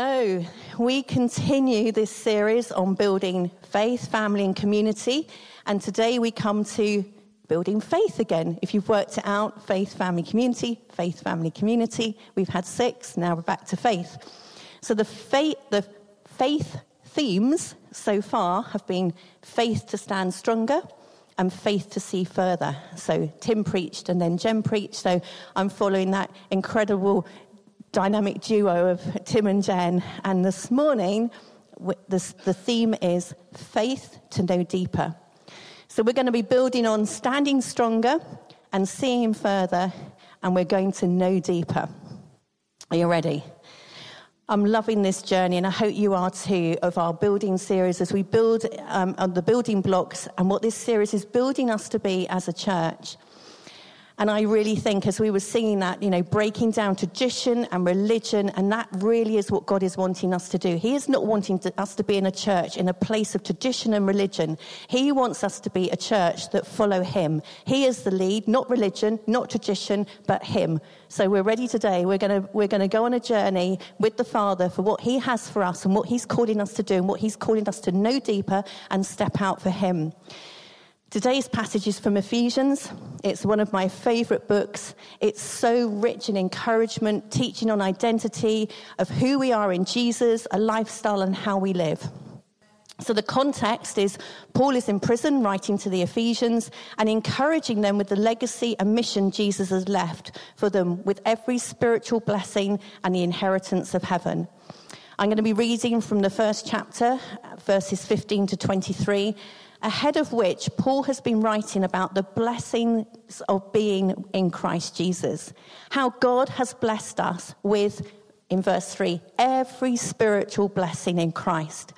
So, we continue this series on building faith, family and community, and today we come to building faith again. If you've worked it out, faith, family, community, we've had 6, now we're back to faith. So the faith themes so far have been faith to stand stronger and faith to see further. So Tim preached and then Jen preached, so I'm following that incredible dynamic duo of Tim and Jen, and this morning the theme is faith to know deeper. So we're going to be building on standing stronger and seeing further, and we're going to know deeper. Are you ready? I'm loving this journey, and I hope you are too, of our building series as we build on the building blocks and what this series is building us to be as a church. And I really think as we were singing that, you know, breaking down tradition and religion, and that really is what God is wanting us to do. He is not wanting us to be in a church, in a place of tradition and religion. He wants us to be a church that follow him. He is the lead, not religion, not tradition, but him. So we're ready today. We're going to go on a journey with the Father for what he has for us and what he's calling us to do and what he's calling us to know deeper and step out for him. Today's passage is from Ephesians. It's one of my favourite books. It's so rich in encouragement, teaching on identity, of who we are in Jesus, a lifestyle and how we live. So the context is Paul is in prison writing to the Ephesians and encouraging them with the legacy and mission Jesus has left for them with every spiritual blessing and the inheritance of heaven. I'm going to be reading from the first chapter, verses 15 to 23, ahead of which Paul has been writing about the blessings of being in Christ Jesus. How God has blessed us with, in verse 3, every spiritual blessing in Christ.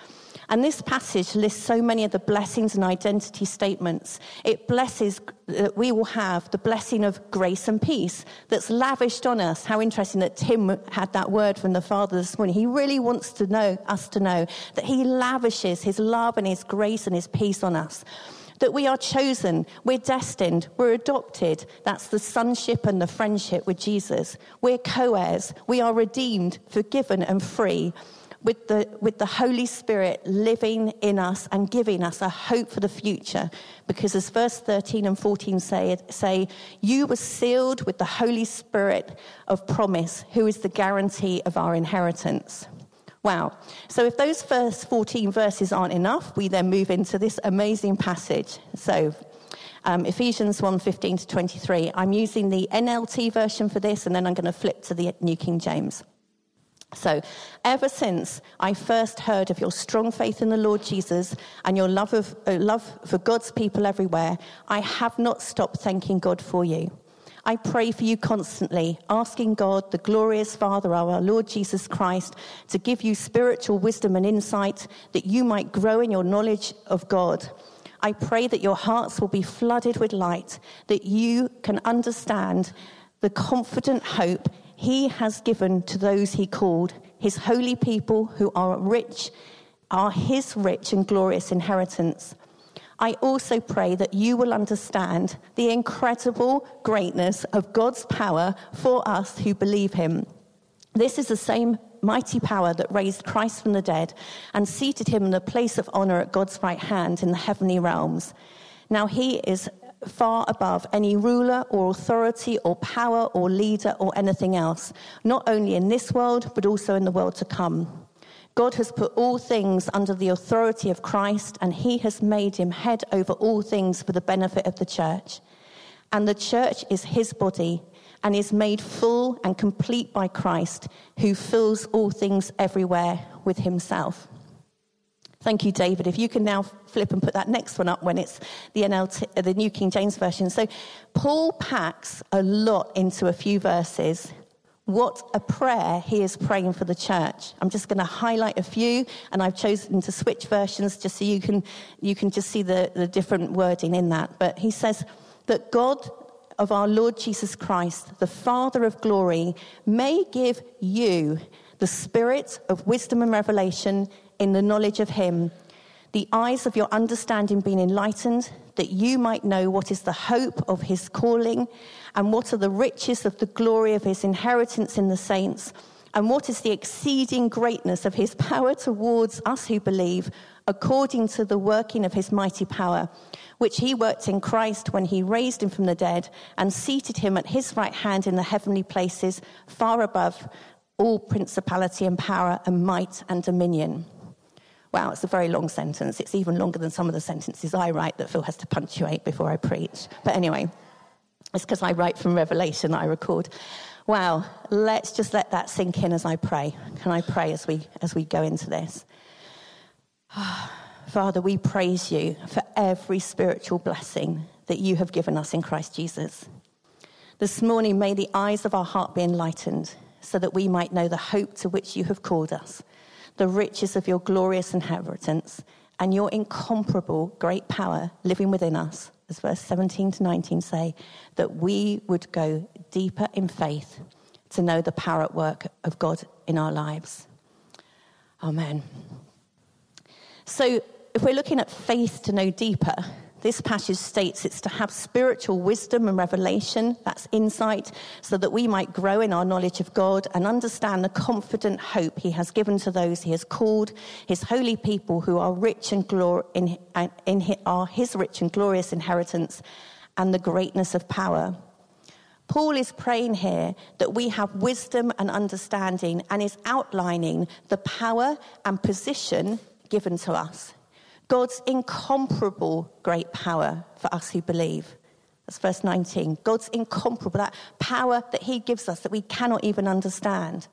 And this passage lists so many of the blessings and identity statements. It blesses that we will have the blessing of grace and peace that's lavished on us. How interesting that Tim had that word from the Father this morning. He really wants to know us to know that he lavishes his love and his grace and his peace on us. That we are chosen, we're destined, we're adopted. That's the sonship and the friendship with Jesus. We're co-heirs, we are redeemed, forgiven and free. With the Holy Spirit living in us and giving us a hope for the future. Because as verse 13 and 14 say, you were sealed with the Holy Spirit of promise, who is the guarantee of our inheritance. Wow. So if those first 14 verses aren't enough, we then move into this amazing passage. So Ephesians 1:15 to 23. I'm using the NLT version for this, and then I'm going to flip to the New King James. So, ever since I first heard of your strong faith in the Lord Jesus and your love for God's people everywhere, I have not stopped thanking God for you. I pray for you constantly, asking God, the glorious Father, our Lord Jesus Christ, to give you spiritual wisdom and insight that you might grow in your knowledge of God. I pray that your hearts will be flooded with light, that you can understand the confident hope he has given to those he called, his holy people who are his rich and glorious inheritance. I also pray that you will understand the incredible greatness of God's power for us who believe him. This is the same mighty power that raised Christ from the dead and seated him in the place of honor at God's right hand in the heavenly realms. Now he is far above any ruler or authority or power or leader or anything else, not only in this world, but also in the world to come. God has put all things under the authority of Christ, and he has made him head over all things for the benefit of the church. And the church is his body and is made full and complete by Christ, who fills all things everywhere with himself. Thank you, David. If you can now flip and put that next one up when it's the NLT, the New King James Version. So Paul packs a lot into a few verses. What a prayer he is praying for the church. I'm just going to highlight a few, and I've chosen to switch versions just so you can just see the different wording in that. But he says that God of our Lord Jesus Christ, the Father of glory, may give you the spirit of wisdom and revelation in the knowledge of him, the eyes of your understanding being enlightened, that you might know what is the hope of his calling and what are the riches of the glory of his inheritance in the saints And what is the exceeding greatness of his power towards us who believe, according to the working of his mighty power, which he worked in Christ when he raised him from the dead and seated him at his right hand in the heavenly places, far above all principality and power and might and dominion. Wow, it's a very long sentence. It's even longer than some of the sentences I write that Phil has to punctuate before I preach. But anyway, it's because I write from Revelation that I record. Wow, let's just let that sink in as I pray. Can I pray as we go into this? Oh, Father, we praise you for every spiritual blessing that you have given us in Christ Jesus. This morning, may the eyes of our heart be enlightened so that we might know the hope to which you have called us, the riches of your glorious inheritance, and your incomparable great power living within us, as verse 17 to 19 say, that we would go deeper in faith to know the power at work of God in our lives. Amen. So if we're looking at faith to know deeper, this passage states it's to have spiritual wisdom and revelation, that's insight, so that we might grow in our knowledge of God and understand the confident hope he has given to those he has called, his holy people who are rich and are his rich and glorious inheritance, and the greatness of power. Paul is praying here that we have wisdom and understanding, and is outlining the power and position given to us. God's incomparable great power for us who believe. That's verse 19. God's incomparable, that power that he gives us that we cannot even understand.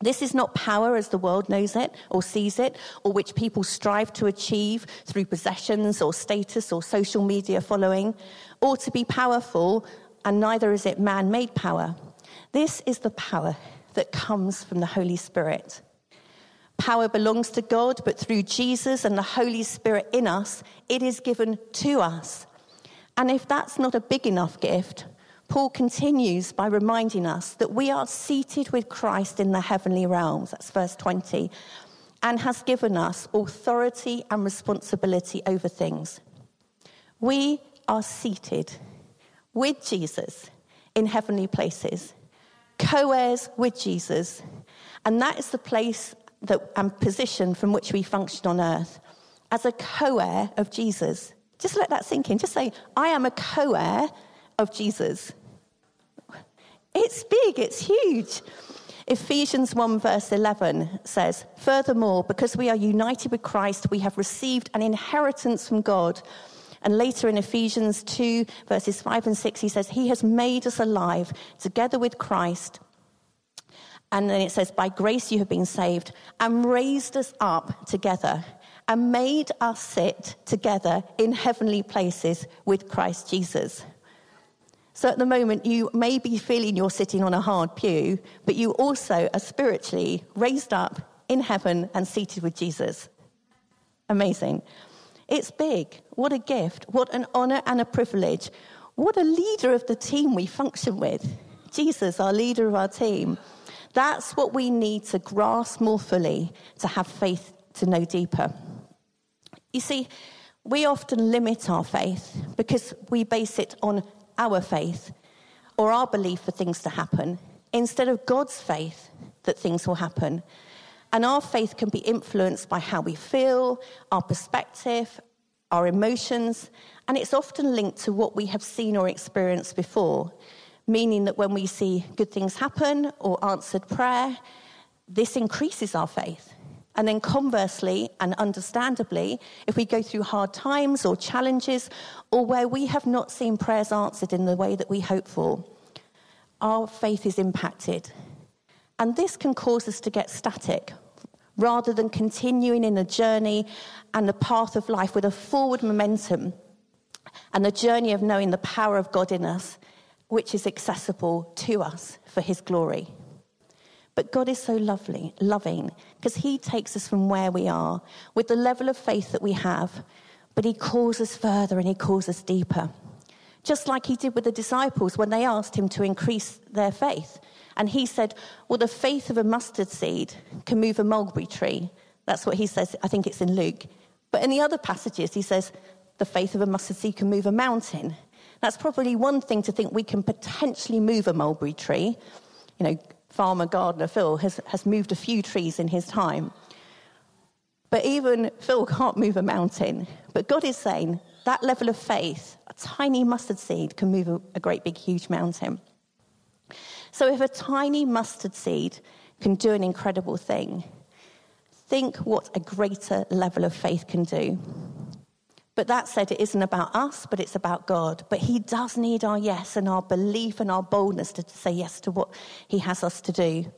This is not power as the world knows it or sees it, or which people strive to achieve through possessions or status or social media following, or to be powerful, and neither is it man-made power. This is the power that comes from the Holy Spirit. Power belongs to God, but through Jesus and the Holy Spirit in us, it is given to us. And if that's not a big enough gift, Paul continues by reminding us that we are seated with Christ in the heavenly realms, that's verse 20, and has given us authority and responsibility over things. We are seated with Jesus in heavenly places, co-heirs with Jesus, and that is the place and position from which we function on earth as a co-heir of Jesus. Just let that sink in. Just say, I am a co-heir of Jesus. It's big, it's huge. Ephesians 1 verse 11 says, furthermore, because we are united with Christ, we have received an inheritance from God. And later in Ephesians 2 verses 5 and 6, he says, he has made us alive together with Christ. And then it says, by grace you have been saved, and raised us up together, and made us sit together in heavenly places with Christ Jesus. So at the moment, you may be feeling you're sitting on a hard pew, but you also are spiritually raised up in heaven and seated with Jesus. Amazing. It's big. What a gift. What an honor and a privilege. What a leader of the team we function with. Jesus, our leader of our team. That's what we need to grasp more fully, to have faith to know deeper. You see, we often limit our faith because we base it on our faith or our belief for things to happen, instead of God's faith that things will happen. And our faith can be influenced by how we feel, our perspective, our emotions, and it's often linked to what we have seen or experienced before. Meaning that when we see good things happen or answered prayer, this increases our faith. And then conversely and understandably, if we go through hard times or challenges, or where we have not seen prayers answered in the way that we hope for, our faith is impacted. And this can cause us to get static, rather than continuing in the journey and the path of life with a forward momentum, and the journey of knowing the power of God in us, which is accessible to us for his glory. But God is so loving, because he takes us from where we are with the level of faith that we have, but he calls us further and he calls us deeper. Just like he did with the disciples when they asked him to increase their faith. And he said, well, the faith of a mustard seed can move a mulberry tree. That's what he says, I think it's in Luke. But in the other passages, he says, the faith of a mustard seed can move a mountain. That's probably one thing, to think we can potentially move a mulberry tree. You know, farmer, gardener Phil has moved a few trees in his time. But even Phil can't move a mountain. But God is saying that level of faith, a tiny mustard seed can move a great big huge mountain. So if a tiny mustard seed can do an incredible thing, think what a greater level of faith can do. But that said, it isn't about us, but it's about God. But he does need our yes and our belief and our boldness to say yes to what he has us to do.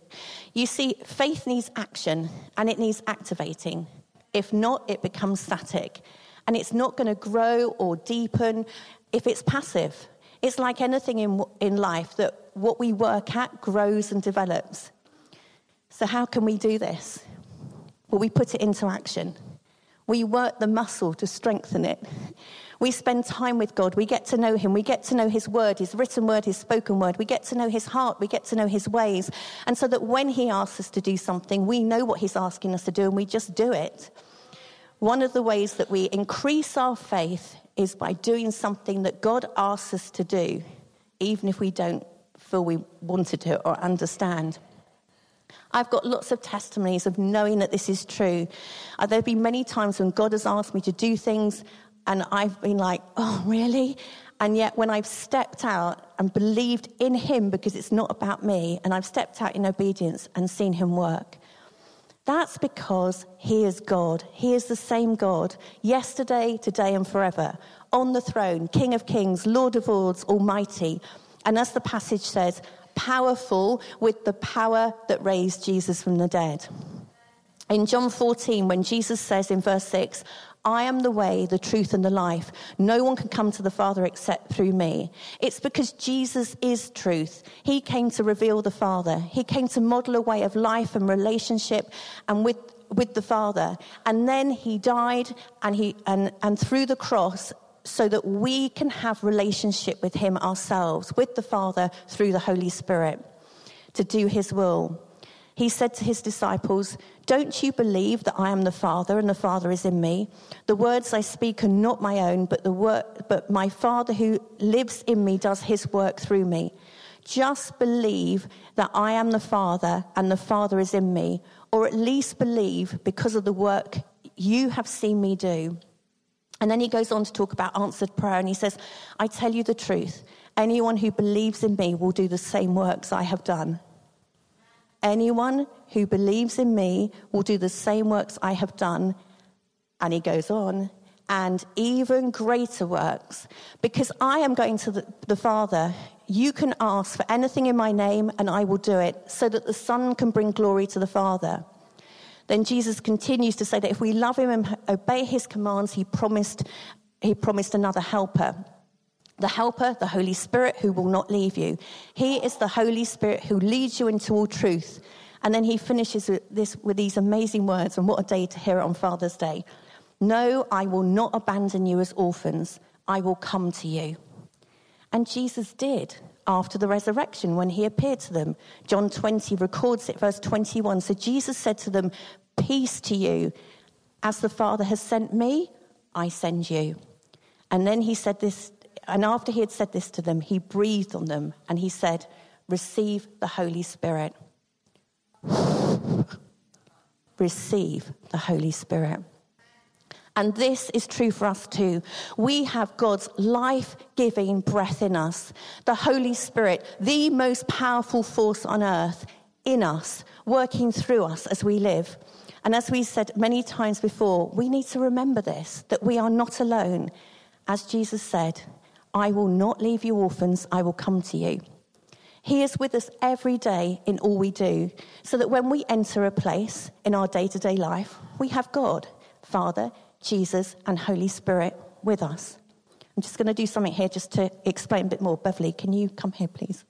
You see, faith needs action and it needs activating. If not, it becomes static. And it's not going to grow or deepen if it's passive. It's like anything in life, that what we work at grows and develops. So how can we do this? Well, we put it into action. We work the muscle to strengthen it. We spend time with God. We get to know him. We get to know his word, his written word, his spoken word. We get to know his heart. We get to know his ways. And so that when he asks us to do something, we know what he's asking us to do and we just do it. One of the ways that we increase our faith is by doing something that God asks us to do, even if we don't feel we want to do it or understand. I've got lots of testimonies of knowing that this is true. There have been many times when God has asked me to do things and I've been like, oh, really? And yet when I've stepped out and believed in him, because it's not about me, and I've stepped out in obedience and seen him work. That's because he is God. He is the same God, yesterday, today, and forever. On the throne, King of kings, Lord of lords, almighty. And as the passage says, powerful with the power that raised Jesus from the dead. In John 14, when Jesus says in verse 6, I am the way, the truth, and the life. No one can come to the Father except through me. It's because Jesus is truth. He came to reveal the Father. He came to model a way of life and relationship and with the Father. And then he died and through the cross so that we can have relationship with him ourselves, with the Father, through the Holy Spirit, to do his will. He said to his disciples, don't you believe that I am the Father and the Father is in me? The words I speak are not my own, but my Father who lives in me does his work through me. Just believe that I am the Father and the Father is in me, or at least believe because of the work you have seen me do. And then he goes on to talk about answered prayer, and he says, I tell you the truth, anyone who believes in me will do the same works I have done. Anyone who believes in me will do the same works I have done. And he goes on, and even greater works, because I am going to the Father. You can ask for anything in my name and I will do it, so that the Son can bring glory to the Father. Then Jesus continues to say that if we love him and obey his commands, he promised another helper. The helper, the Holy Spirit, who will not leave you. He is the Holy Spirit who leads you into all truth. And then he finishes with these amazing words, and what a day to hear it on Father's Day. No, I will not abandon you as orphans. I will come to you. And Jesus did after the resurrection when he appeared to them. John 20 records it, verse 21. So Jesus said to them, peace to you. As the Father has sent me, I send you. And then he said this. And after he had said this to them, he breathed on them and he said, receive the Holy Spirit. Receive the Holy Spirit. And this is true for us too. We have God's life-giving breath in us. The Holy Spirit, the most powerful force on earth, in us, working through us as we live. And as we said many times before, we need to remember this, that we are not alone. As Jesus said, I will not leave you orphans, I will come to you. He is with us every day in all we do, so that when we enter a place in our day-to-day life, we have God, Father, Jesus, and Holy Spirit with us. I'm just going to do something here just to explain a bit more. Beverly, can you come here, please?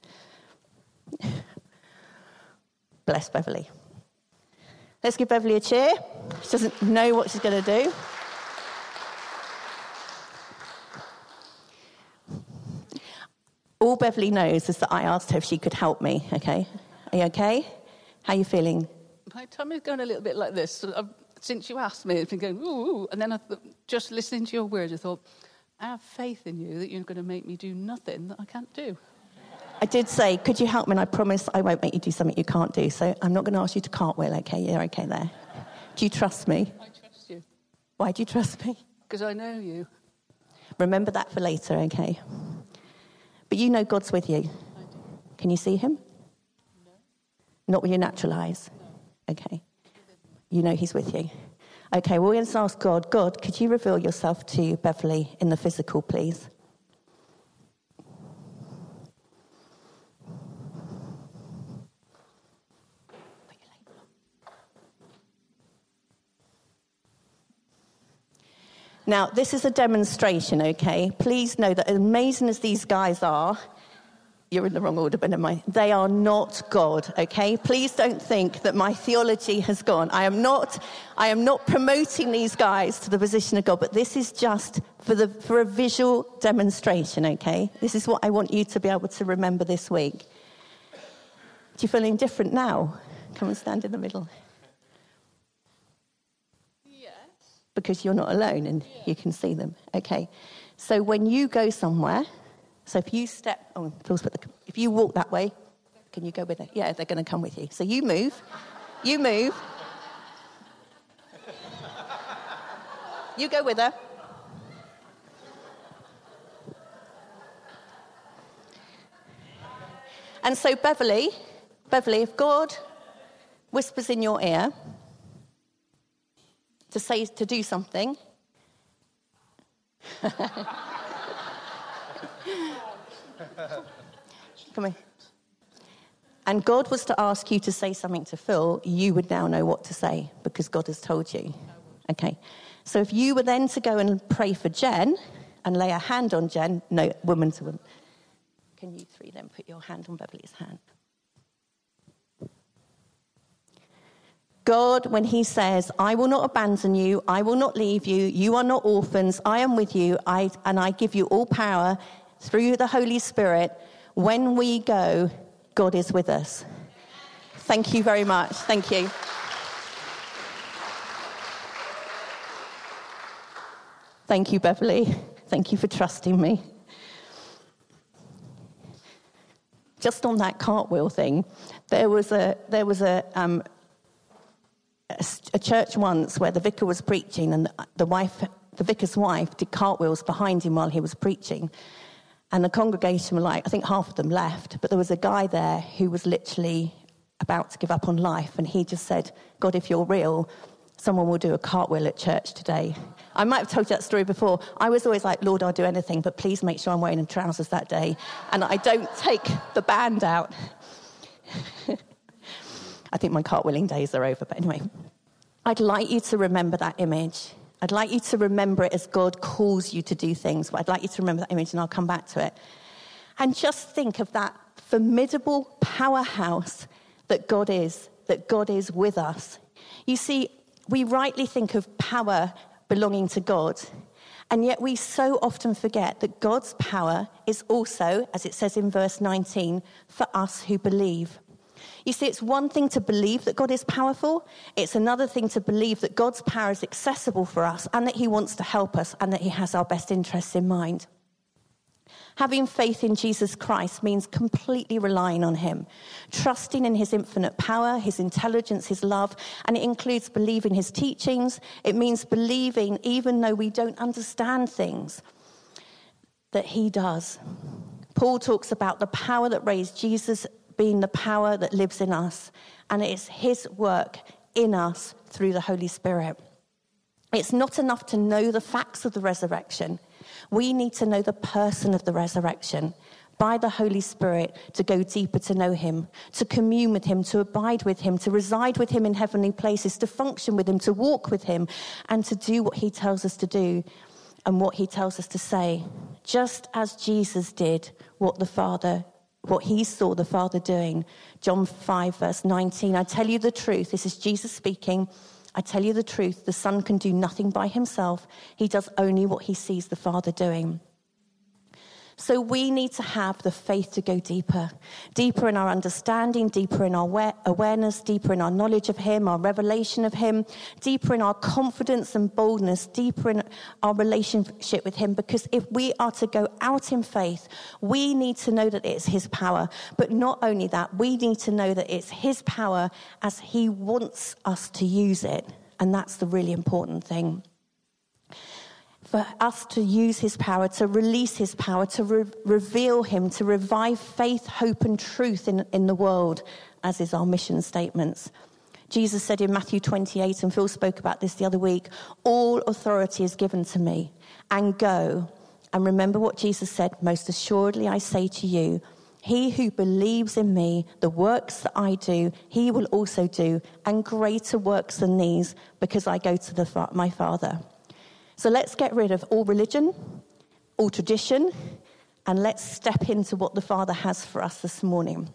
Bless Beverly. Let's give Beverly a cheer. She doesn't know what she's going to do. All Beverly knows is that I asked her if she could help me, okay? Are you okay? How are you feeling? My tummy's going a little bit like this. So since you asked me, it's been going, ooh, and then just listening to your words, I thought, I have faith in you that you're going to make me do nothing that I can't do. I did say, could you help me? And I promise I won't make you do something you can't do. So I'm not going to ask you to cartwheel, okay? You're okay there. Do you trust me? I trust you. Why do you trust me? Because I know you. Remember that for later, okay? But you know God's with you. I do. Can you see him? No. Not with your natural eyes? No. Okay. You know he's with you. Okay, well, we're going to ask God, God, could you reveal yourself to Beverly in the physical, please? Now, this is a demonstration, okay? Please know that as amazing as these guys are, you're in the wrong order, but never mind. They are not God, okay? Please don't think that my theology has gone. I am not promoting these guys to the position of God, but this is just for a visual demonstration, okay? This is what I want you to be able to remember this week. Do you feel indifferent now? Come and stand in the middle. Because you're not alone and you can see them. Okay. So when you go somewhere, so if you if you walk that way, can you go with it? Yeah, they're going to come with you. So you move. You go with her. And so Beverly, if God whispers in your ear, to do something. Come here. And God was to ask you to say something to Phil, you would now know what to say because God has told you. Okay. So if you were then to go and pray for Jen and lay a hand on Jen, no, woman to woman. Can you three then put your hand on Beverly's hand? God, when he says, I will not abandon you, I will not leave you, you are not orphans, I am with you, and I give you all power through the Holy Spirit. When we go, God is with us. Thank you very much. Thank you. Thank you, Beverly. Thank you for trusting me. Just on that cartwheel thing, there was a church once where the vicar was preaching and the vicar's wife did cartwheels behind him while he was preaching, and the congregation were like, I think half of them left, but there was a guy there who was literally about to give up on life, and he just said, God, if you're real, someone will do a cartwheel at church today. I might have told you that story before. I was always like, Lord, I'll do anything, but please make sure I'm wearing trousers that day and I don't take the band out. I think my cartwheeling days are over, but anyway. I'd like you to remember that image. I'd like you to remember it as God calls you to do things, but I'd like you to remember that image, and I'll come back to it. And just think of that formidable powerhouse that God is with us. You see, we rightly think of power belonging to God, and yet we so often forget that God's power is also, as it says in verse 19, for us who believe. You see, it's one thing to believe that God is powerful. It's another thing to believe that God's power is accessible for us and that he wants to help us and that he has our best interests in mind. Having faith in Jesus Christ means completely relying on him, trusting in his infinite power, his intelligence, his love, and it includes believing his teachings. It means believing, even though we don't understand things, that he does. Paul talks about the power that raised Jesus being the power that lives in us, and it's his work in us through the Holy Spirit. It's not enough to know the facts of the resurrection. We need to know the person of the resurrection by the Holy Spirit, to go deeper to know him, to commune with him, to abide with him, to reside with him in heavenly places, to function with him, to walk with him, and to do what he tells us to do and what he tells us to say, just as Jesus did what he saw the Father doing. John 5, verse 19, I tell you the truth. This is Jesus speaking. I tell you the truth. The Son can do nothing by himself. He does only what he sees the Father doing. So we need to have the faith to go deeper, deeper in our understanding, deeper in our awareness, deeper in our knowledge of him, our revelation of him, deeper in our confidence and boldness, deeper in our relationship with him. Because if we are to go out in faith, we need to know that it's his power. But not only that, we need to know that it's his power as he wants us to use it. And that's the really important thing. For us to use his power, to release his power, to reveal him, to revive faith, hope and truth in the world, as is our mission statements. Jesus said in Matthew 28, and Phil spoke about this the other week, all authority is given to me, and go. And remember what Jesus said, most assuredly I say to you, he who believes in me, the works that I do, he will also do, and greater works than these, because I go to my Father. So let's get rid of all religion, all tradition, and let's step into what the Father has for us this morning.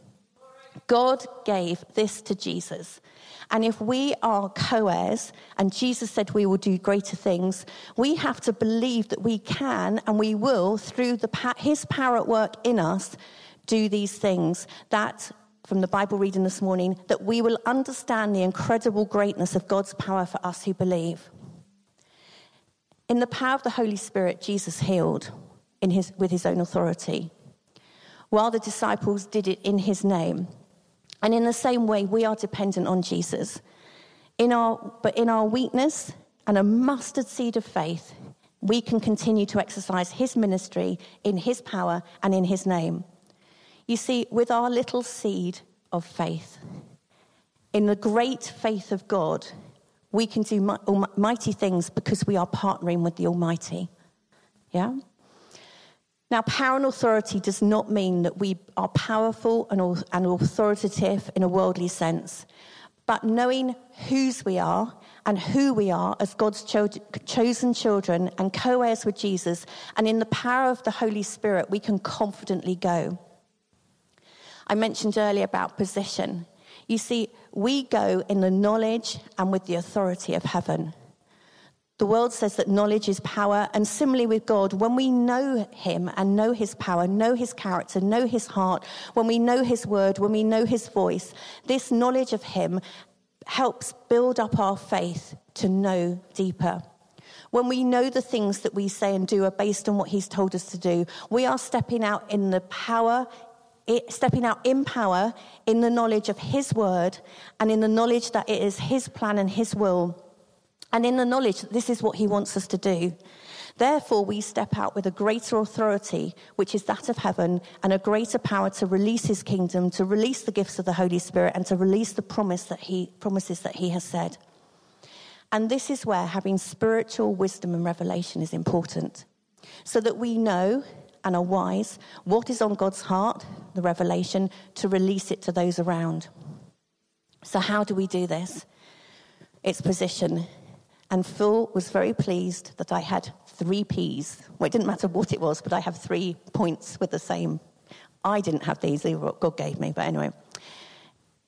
God gave this to Jesus. And if we are co-heirs, and Jesus said we will do greater things, we have to believe that we can and we will, through his power at work in us, do these things that, from the Bible reading this morning, that we will understand the incredible greatness of God's power for us who believe. In the power of the Holy Spirit, Jesus healed with his own authority, while the disciples did it in his name. And in the same way, we are dependent on Jesus. But in our weakness and a mustard seed of faith, we can continue to exercise his ministry in his power and in his name. You see, with our little seed of faith, in the great faith of God, we can do mighty things because we are partnering with the Almighty. Yeah? Now, power and authority does not mean that we are powerful and authoritative in a worldly sense. But knowing whose we are and who we are as God's chosen children and co-heirs with Jesus, and in the power of the Holy Spirit, we can confidently go. I mentioned earlier about position. You see, we go in the knowledge and with the authority of heaven. The world says that knowledge is power, and similarly with God, when we know him and know his power, know his character, know his heart, when we know his word, when we know his voice, this knowledge of him helps build up our faith to know deeper. When we know the things that we say and do are based on what he's told us to do, we are stepping out in the power, stepping out in power, in the knowledge of his word, and in the knowledge that it is his plan and his will, and in the knowledge that this is what he wants us to do. Therefore, we step out with a greater authority, which is that of heaven, and a greater power to release his kingdom, to release the gifts of the Holy Spirit, and to release the promises that he has said. And this is where having spiritual wisdom and revelation is important, so that we know and are wise what is on God's heart, the revelation, to release it to those around. So how do we do this? It's position. And Phil was very pleased that I had 3 P's. Well, it didn't matter what it was, but I have 3 points with the same. I didn't have these, they were what God gave me, but anyway.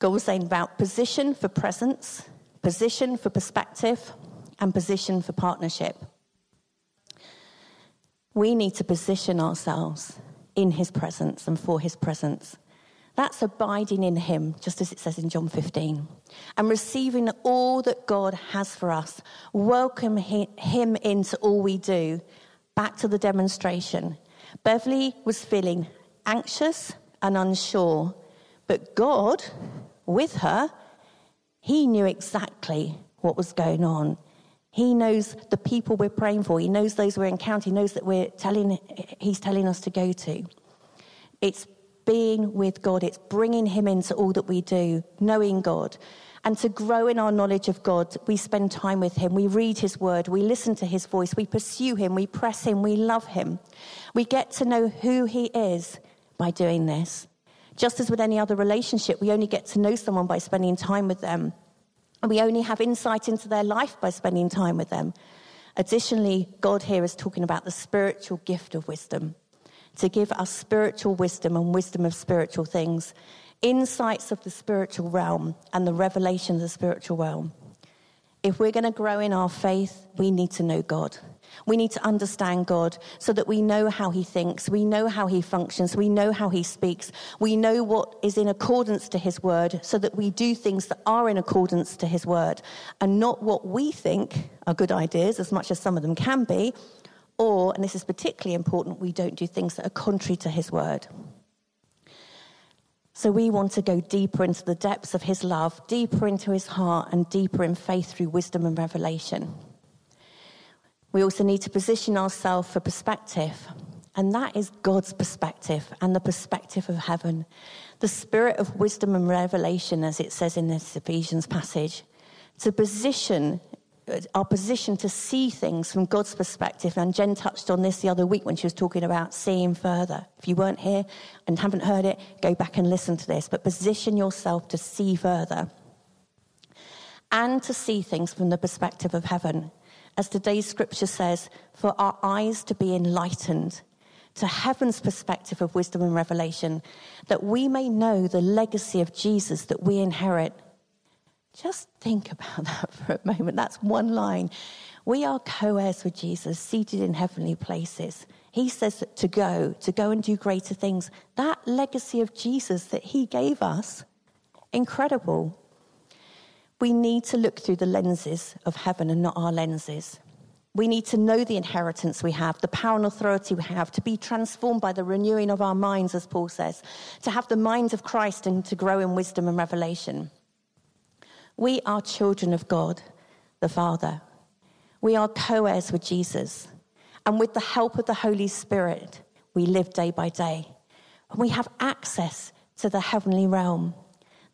God was saying about position for presence, position for perspective, and position for partnership. We need to position ourselves in his presence and for his presence. That's abiding in him, just as it says in John 15. And receiving all that God has for us. Welcome him into all we do. Back to the demonstration. Beverly was feeling anxious and unsure. But God, with her, he knew exactly what was going on. He knows the people we're praying for. He knows those we're encountering. He knows that he's telling us to go to. It's being with God. It's bringing him into all that we do, knowing God. And to grow in our knowledge of God, we spend time with him. We read his word. We listen to his voice. We pursue him. We press him. We love him. We get to know who he is by doing this. Just as with any other relationship, we only get to know someone by spending time with them. And we only have insight into their life by spending time with them. Additionally, God here is talking about the spiritual gift of wisdom, to give us spiritual wisdom and wisdom of spiritual things, insights of the spiritual realm and the revelation of the spiritual realm. If we're going to grow in our faith, we need to know God. We need to understand God so that we know how he thinks, we know how he functions, we know how he speaks, we know what is in accordance to his word so that we do things that are in accordance to his word and not what we think are good ideas, as much as some of them can be, or, and this is particularly important, we don't do things that are contrary to his word. So we want to go deeper into the depths of his love, deeper into his heart, and deeper in faith through wisdom and revelation. We also need to position ourselves for perspective, and that is God's perspective and the perspective of heaven. The spirit of wisdom and revelation, as it says in this Ephesians passage, to position our position to see things from God's perspective. And Jen touched on this the other week when she was talking about seeing further. If you weren't here and haven't heard it, go back and listen to this. But position yourself to see further and to see things from the perspective of heaven. As today's scripture says, for our eyes to be enlightened to heaven's perspective of wisdom and revelation, that we may know the legacy of Jesus that we inherit. Just think about that for a moment. That's one line. We are co-heirs with Jesus, seated in heavenly places. He says that to go and do greater things. That legacy of Jesus that he gave us, incredible. We need to look through the lenses of heaven and not our lenses. We need to know the inheritance we have, the power and authority we have, to be transformed by the renewing of our minds, as Paul says, to have the mind of Christ and to grow in wisdom and revelation. We are children of God, the Father. We are co-heirs with Jesus. And with the help of the Holy Spirit, we live day by day. And we have access to the heavenly realm.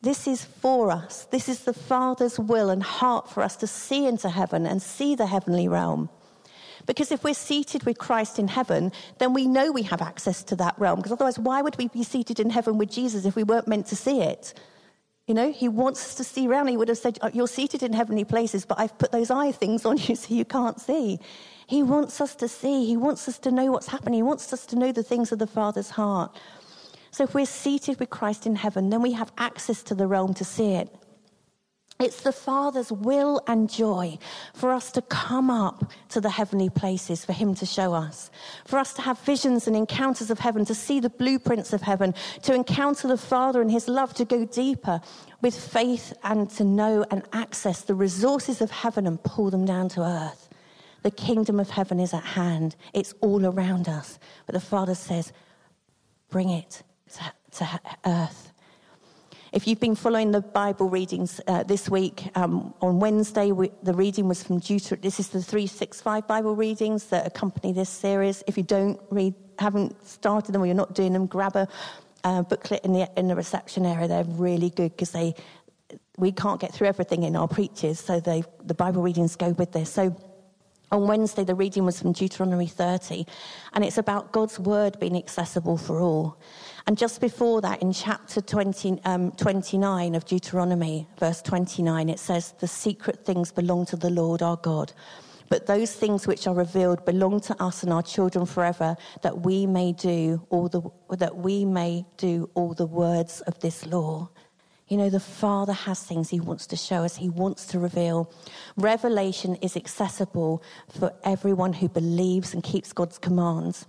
This is for us. This is the Father's will and heart for us to see into heaven and see the heavenly realm. Because if we're seated with Christ in heaven, then we know we have access to that realm. Because otherwise, why would we be seated in heaven with Jesus if we weren't meant to see it? You know, he wants us to see round. He would have said, you're seated in heavenly places, but I've put those eye things on you so you can't see. He wants us to see. He wants us to know what's happening. He wants us to know the things of the Father's heart. So if we're seated with Christ in heaven, then we have access to the realm to see it. It's the Father's will and joy for us to come up to the heavenly places, for him to show us, for us to have visions and encounters of heaven, to see the blueprints of heaven, to encounter the Father and his love, to go deeper with faith and to know and access the resources of heaven and pull them down to earth. The kingdom of heaven is at hand. It's all around us. But the Father says, bring it to earth. If you've been following the Bible readings this week, on Wednesday, the reading was from Deuteronomy. This is the 365 Bible readings that accompany this series. If you haven't started them or you're not doing them, grab a booklet in the reception area. They're really good because we can't get through everything in our preachers, so the Bible readings go with this. So on Wednesday, the reading was from Deuteronomy 30, and it's about God's word being accessible for all. And just before that, in chapter 29 of Deuteronomy, verse 29, it says, the secret things belong to the Lord our God, but those things which are revealed belong to us and our children forever, that we may do all the words of this law. You know, the Father has things he wants to show us. He wants to reveal. Revelation is accessible for everyone who believes and keeps God's commands.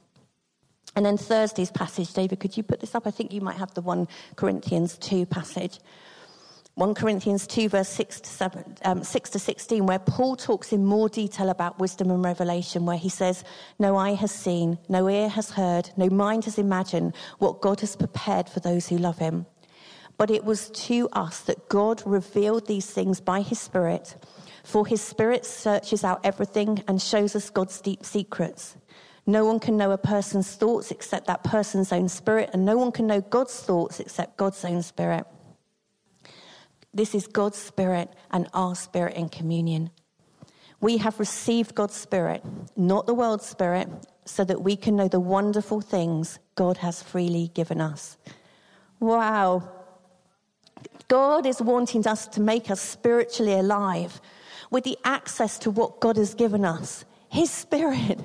And then Thursday's passage, David, could you put this up? I think you might have the 1 Corinthians 2 passage. 1 Corinthians 2, verse 6 to 16, where Paul talks in more detail about wisdom and revelation, where he says, no eye has seen, no ear has heard, no mind has imagined what God has prepared for those who love him. But it was to us that God revealed these things by his Spirit, for his Spirit searches out everything and shows us God's deep secrets. No one can know a person's thoughts except that person's own spirit, and no one can know God's thoughts except God's own Spirit. This is God's Spirit and our spirit in communion. We have received God's Spirit, not the world's spirit, so that we can know the wonderful things God has freely given us. Wow. God is wanting us to make us spiritually alive with the access to what God has given us, his Spirit.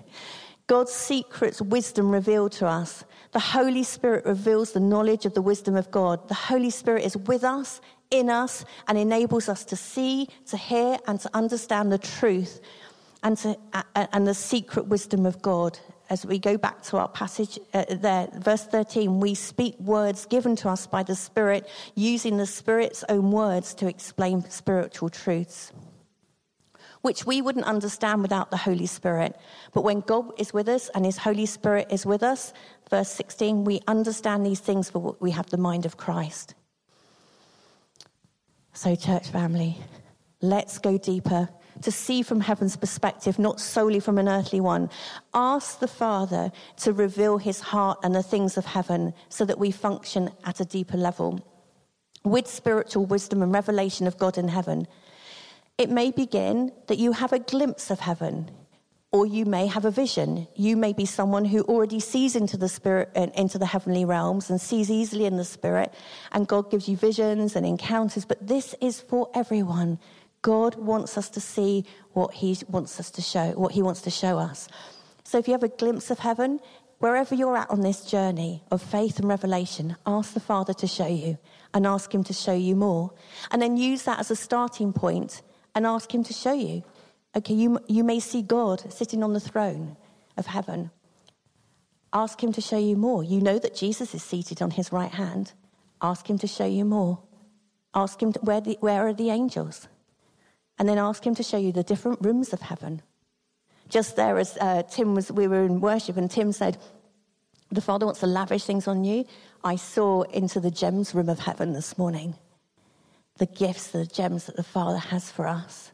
God's secrets, wisdom revealed to us. The Holy Spirit reveals the knowledge of the wisdom of God. The Holy Spirit is with us, in us and enables us to see, to hear, and to understand the truth and the secret wisdom of God. As we go back to our passage there, verse 13, we speak words given to us by the Spirit, using the Spirit's own words to explain spiritual truths, which we wouldn't understand without the Holy Spirit. But when God is with us and his Holy Spirit is with us, verse 16, we understand these things, for we have the mind of Christ. So, church family, let's go deeper to see from heaven's perspective, not solely from an earthly one. Ask the Father to reveal his heart and the things of heaven so that we function at a deeper level with spiritual wisdom and revelation of God in heaven. It may begin that you have a glimpse of heaven, or you may have a vision. You may be someone who already sees into the spirit, into the heavenly realms, and sees easily in the spirit, and God gives you visions and encounters, but this is for everyone. God wants us to see what he wants us to show, what he wants to show us. So if you have a glimpse of heaven, wherever you're at on this journey of faith and revelation, ask the Father to show you and ask him to show you more. And then use that as a starting point and ask him to show you. Okay, you may see God sitting on the throne of heaven. Ask him to show you more. You know that Jesus is seated on his right hand. Ask him to show you more. Ask him, where are the angels? And then ask him to show you the different rooms of heaven. Just there as we were in worship, and Tim said, the Father wants to lavish things on you. I saw into the gems room of heaven this morning. The gifts, the gems that the Father has for us.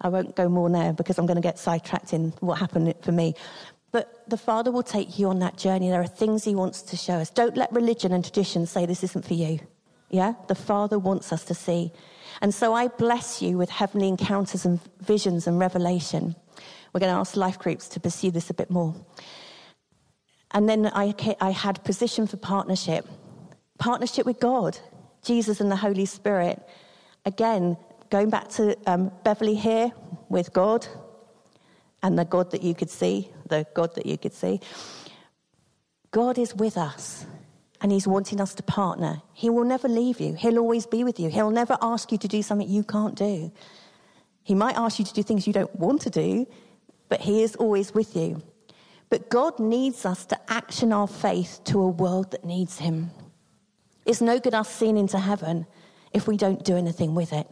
I won't go more there because I'm going to get sidetracked in what happened for me. But the Father will take you on that journey. There are things he wants to show us. Don't let religion and tradition say this isn't for you. Yeah? The Father wants us to see. And so I bless you with heavenly encounters and visions and revelation. We're going to ask life groups to pursue this a bit more. And then I had position for partnership. Partnership with God, Jesus and the Holy Spirit. Again, going back to Beverly here with God and the God that you could see, God is with us. And he's wanting us to partner. He will never leave you. He'll always be with you. He'll never ask you to do something you can't do. He might ask you to do things you don't want to do, but he is always with you. But God needs us to action our faith to a world that needs him. It's no good us seeing into heaven if we don't do anything with it.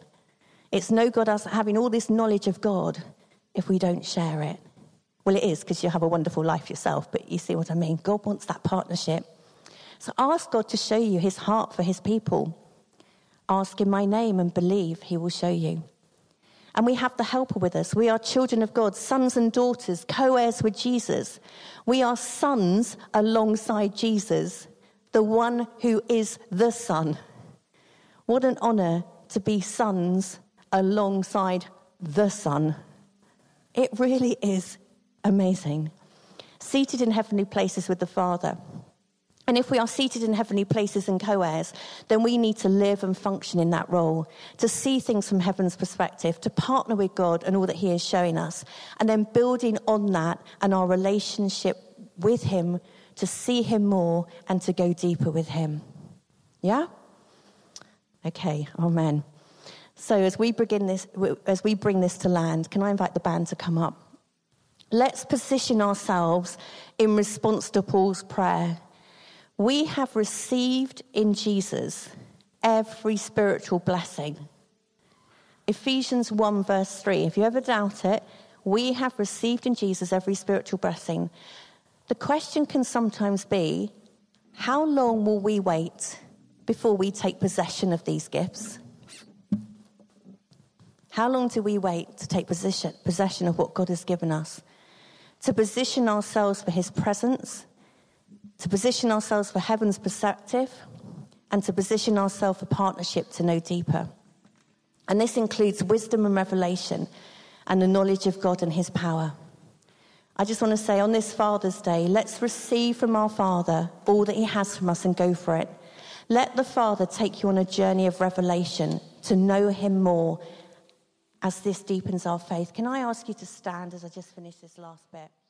It's no good us having all this knowledge of God if we don't share it. Well, it is, because you have a wonderful life yourself, but you see what I mean. God wants that partnership. So ask God to show you his heart for his people. Ask in my name and believe he will show you. And we have the helper with us. We are children of God, sons and daughters, co-heirs with Jesus. We are sons alongside Jesus, the one who is the Son. What an honor to be sons alongside the Son. It really is amazing. Seated in heavenly places with the Father. And if we are seated in heavenly places and co-heirs, then we need to live and function in that role, to see things from heaven's perspective, to partner with God and all that he is showing us, and then building on that and our relationship with him to see him more and to go deeper with him. Yeah? Okay, amen. So as we bring this to land, can I invite the band to come up? Let's position ourselves in response to Paul's prayer. We have received in Jesus every spiritual blessing. Ephesians 1 verse 3, if you ever doubt it, we have received in Jesus every spiritual blessing. The question can sometimes be, how long will we wait before we take possession of these gifts? How long do we wait to take possession of what God has given us? To position ourselves for his presence, to position ourselves for heaven's perspective, and to position ourselves for partnership to know deeper. And this includes wisdom and revelation and the knowledge of God and his power. I just want to say on this Father's Day, let's receive from our Father all that he has from us and go for it. Let the Father take you on a journey of revelation to know him more as this deepens our faith. Can I ask you to stand as I just finish this last bit?